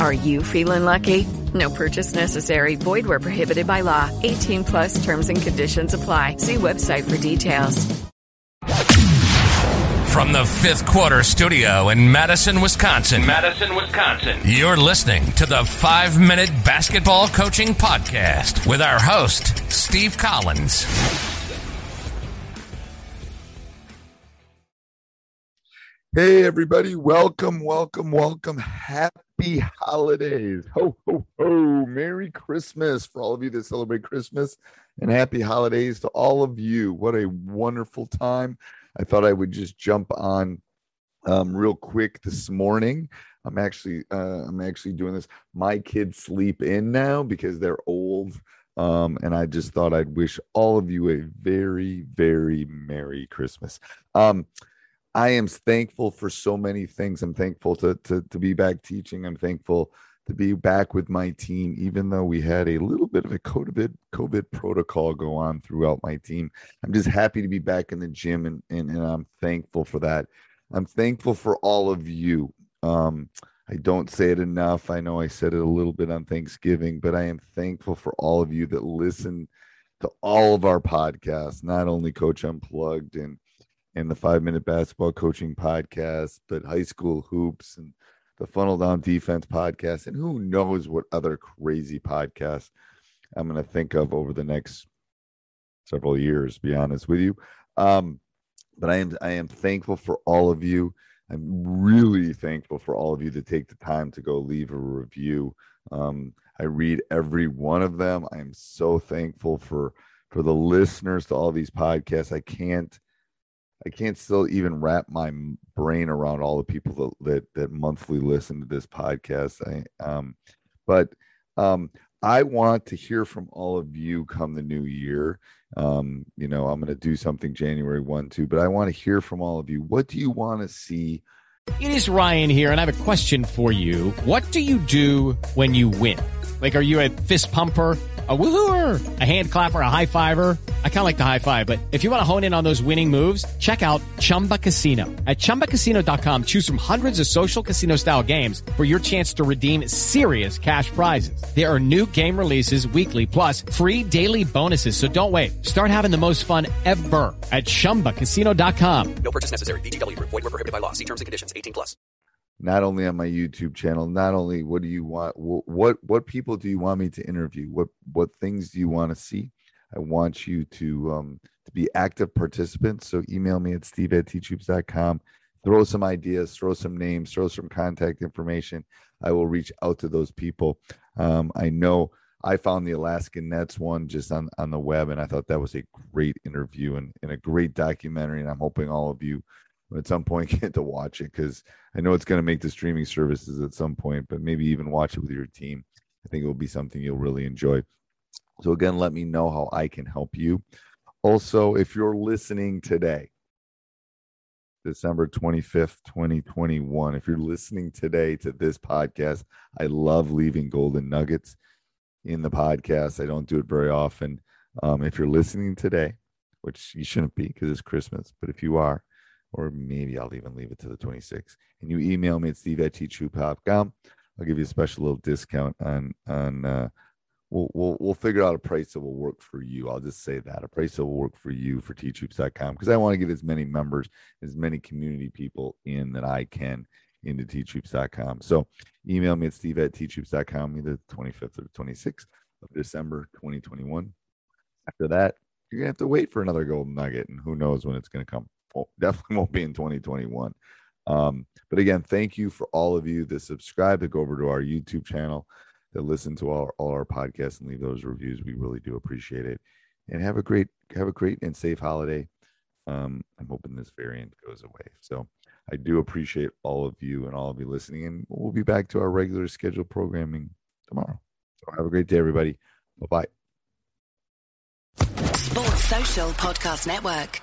Are you feeling lucky? No purchase necessary. Void where prohibited by law. 18 plus terms and conditions apply. See website for details. From the Fifth Quarter Studio in Madison, Wisconsin. You're listening to the 5-Minute Basketball Coaching Podcast with our host, Steve Collins. Hey, everybody. Welcome. Happy holidays. Ho, ho, ho. Merry Christmas for all of you that celebrate Christmas, and happy holidays to all of you. What a wonderful time. I thought I would just jump on real quick this morning. I'm actually doing this. My kids sleep in now because they're old. And I just thought I'd wish all of you a very, very Merry Christmas. I am thankful for so many things. I'm thankful to be back teaching. I'm thankful to be back with my team, even though we had a little bit of a COVID protocol go on throughout my team. I'm just happy to be back in the gym, and I'm thankful for that. I'm thankful for all of you. I don't say it enough. I know I said it a little bit on Thanksgiving, but I am thankful for all of you that listen to all of our podcasts, not only Coach Unplugged and the 5-Minute Basketball Coaching Podcast, but High School Hoops and the Funnel Down Defense Podcast, and who knows what other crazy podcasts I'm going to think of over the next several years, to be honest with you. But I am thankful for all of you. I'm really thankful for all of you that take the time to go leave a review. I read every one of them. I am so thankful for the listeners to all these podcasts. I can't still even wrap my brain around all the people that monthly listen to this podcast. But I want to hear from all of you come the new year. I'm going to do something January 1, 2, but I want to hear from all of you. What do you want to see? It is Ryan here, and I have a question for you. What do you do when you win? Like, are you a fist pumper? A woohooer, a hand clapper, a high fiver. I kind of like the high five, but if you want to hone in on those winning moves, check out Chumba Casino. At ChumbaCasino.com, choose from hundreds of social casino style games for your chance to redeem serious cash prizes. There are new game releases weekly, plus free daily bonuses. So don't wait. Start having the most fun ever at ChumbaCasino.com. No purchase necessary. VGW. Void where prohibited by law. See terms and conditions. 18 plus. Not only on my YouTube channel, not only what do you want, what people do you want me to interview? What things do you want to see? I want you to be active participants. So email me at steve@teachhoops.com. Throw some ideas, throw some names, throw some contact information. I will reach out to those people. I know I found the Alaskan Nets one just on the web, and I thought that was a great interview and a great documentary. And I'm hoping all of you at some point get to watch it, because I know it's going to make the streaming services at some point, but maybe even watch it with your team. I think it will be something you'll really enjoy. So again, let me know how I can help you. Also, if you're listening today, December 25th, 2021, if you're listening today to this podcast, I love leaving golden nuggets in the podcast. I don't do it very often. If you're listening today, which you shouldn't be because it's Christmas. But if you are, or maybe I'll even leave it to the 26th, and you email me at steve@teachhoops.com, I'll give you a special little discount on we'll figure out a price that will work for you. I'll just say that, a price that will work for you for teachhoops.com, because I want to get as many members, as many community people in that I can into teachhoops.com. So email me at steve@teachhoops.com, either the 25th or the 26th of December 2021. After that, you're going to have to wait for another gold nugget, and who knows when it's going to come. Well, definitely won't be in 2021. But again, thank you for all of you that subscribe, that go over to our YouTube channel, that listen to all our podcasts and leave those reviews. We really do appreciate it. And have a great and safe holiday. I'm hoping this variant goes away. So I do appreciate all of you and all of you listening. And we'll be back to our regular scheduled programming tomorrow. So have a great day, everybody. Bye-bye. Sports Social Podcast Network.